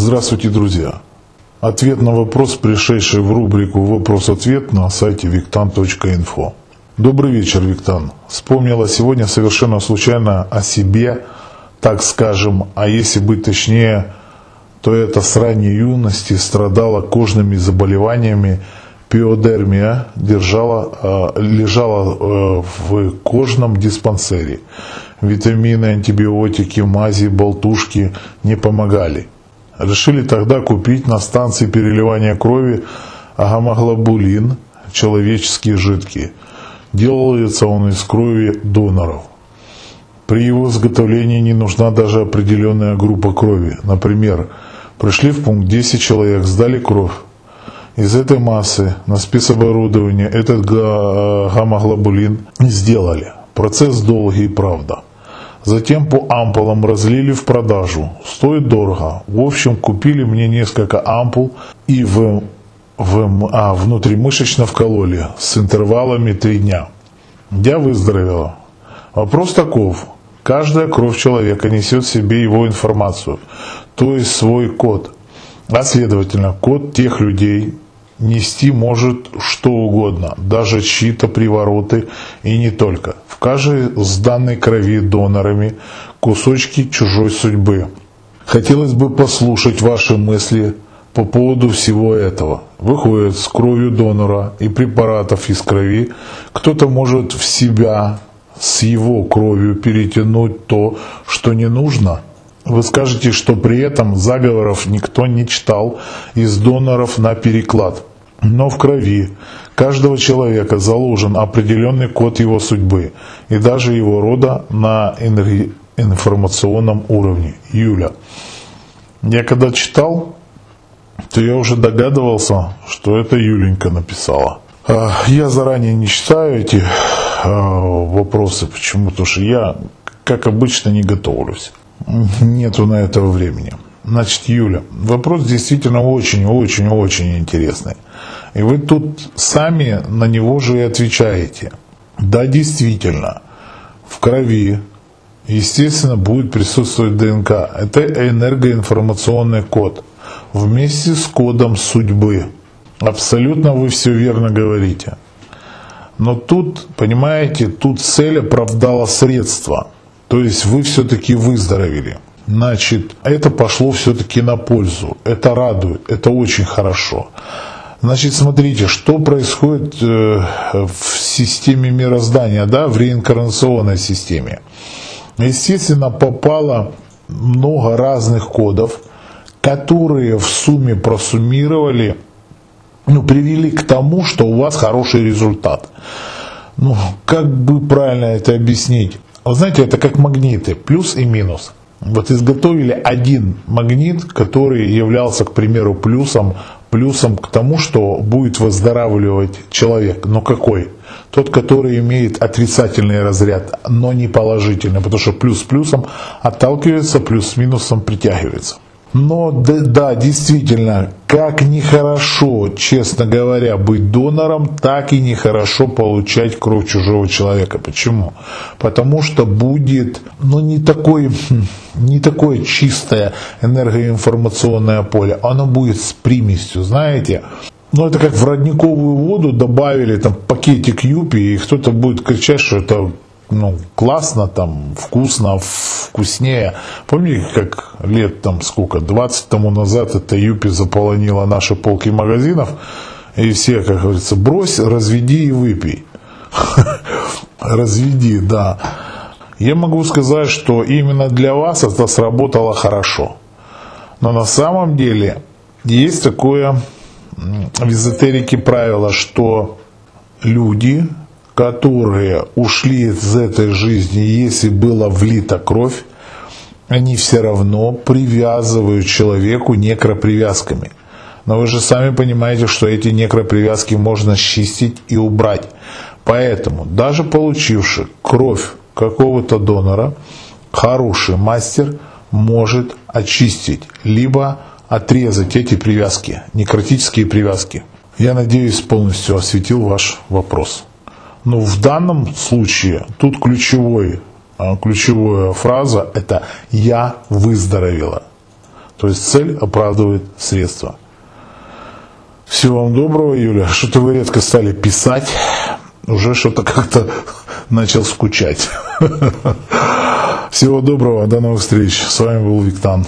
Здравствуйте, друзья! Ответ на вопрос, пришедший в рубрику «Вопрос-ответ» на сайте виктан.инфо. Добрый вечер, Виктан. Вспомнила сегодня совершенно случайно о себе, так скажем, а если быть точнее, то это с ранней юности страдала кожными заболеваниями, пиодермия, лежала в кожном диспансере. Витамины, антибиотики, мази, болтушки не помогали. Решили тогда купить на станции переливания крови гамаглобулин, человеческие жидкие. Делается он из крови доноров. При его изготовлении не нужна даже определенная группа крови. Например, пришли в пункт 10 человек, сдали кровь. Из этой массы на спецоборудование этот гамаглобулин сделали. Процесс долгий, правда. Затем по ампулам разлили в продажу. Стоит дорого. В общем, купили мне несколько ампул и внутримышечно вкололи с интервалами 3 дня. Я выздоровела. Вопрос таков. Каждая кровь человека несет в себе его информацию, то есть свой код. А следовательно, код тех людей нести может что угодно, даже чьи-то привороты и не только. В каждой сданной крови донорами кусочки чужой судьбы. Хотелось бы послушать ваши мысли по поводу всего этого. Выходит, с кровью донора и препаратов из крови кто-то может в себя с его кровью перетянуть то, что не нужно. Вы скажете, что при этом заговоров никто не читал из доноров на переклад. Но в крови каждого человека заложен определенный код его судьбы и даже его рода на информационном уровне. Юля, я когда читал, то я уже догадывался, что это Юленька написала. Я заранее не читаю эти вопросы, почему? Потому что я, как обычно, не готовлюсь. Нету на этого времени. Значит, Юля, вопрос действительно очень-очень-очень интересный. И вы тут сами на него же и отвечаете. Да, действительно, в крови, естественно, будет присутствовать ДНК. Это энергоинформационный код. Вместе с кодом судьбы. Абсолютно вы все верно говорите. Но тут, понимаете, тут цель оправдала средства. То есть вы все-таки выздоровели. Значит, это пошло все-таки на пользу. Это радует, это очень хорошо. Значит, смотрите, что происходит в системе мироздания, да, в реинкарнационной системе. Естественно, попало много разных кодов, которые в сумме просуммировали, привели к тому, что у вас хороший результат. Как бы правильно это объяснить? Вы знаете, это как магниты, плюс и минус. Вот изготовили один магнит, который являлся, к примеру, плюсом к тому, что будет выздоравливать человек. Но какой? Тот, который имеет отрицательный разряд, но не положительный, потому что плюс плюсом отталкивается, плюс с минусом притягивается. Но да, действительно, как нехорошо, честно говоря, быть донором, так и нехорошо получать кровь чужого человека. Почему? Потому что будет не такое чистое энергоинформационное поле, оно будет с примесью, знаете. Это как в родниковую воду добавили там пакетик юпи, и кто-то будет кричать, что это... классно, там, вкусно, вкуснее. Помните, как лет, 20 тому назад эта юпи заполонила наши полки магазинов, и все, как говорится, брось, разведи и выпей. Разведи, да. Я могу сказать, что именно для вас это сработало хорошо. Но на самом деле есть такое в эзотерике правило, что люди... которые ушли из этой жизни, если была влита кровь, они все равно привязывают человеку некропривязками. Но вы же сами понимаете, что эти некропривязки можно счистить и убрать. Поэтому, даже получивший кровь какого-то донора, хороший мастер может очистить, либо отрезать эти привязки, некротические привязки. Я надеюсь, полностью осветил ваш вопрос. Но в данном случае тут ключевая фраза – это «я выздоровела». То есть цель оправдывает средства. Всего вам доброго, Юля. Что-то вы редко стали писать. Уже что-то как-то начал скучать. Всего доброго, до новых встреч. С вами был Виктан.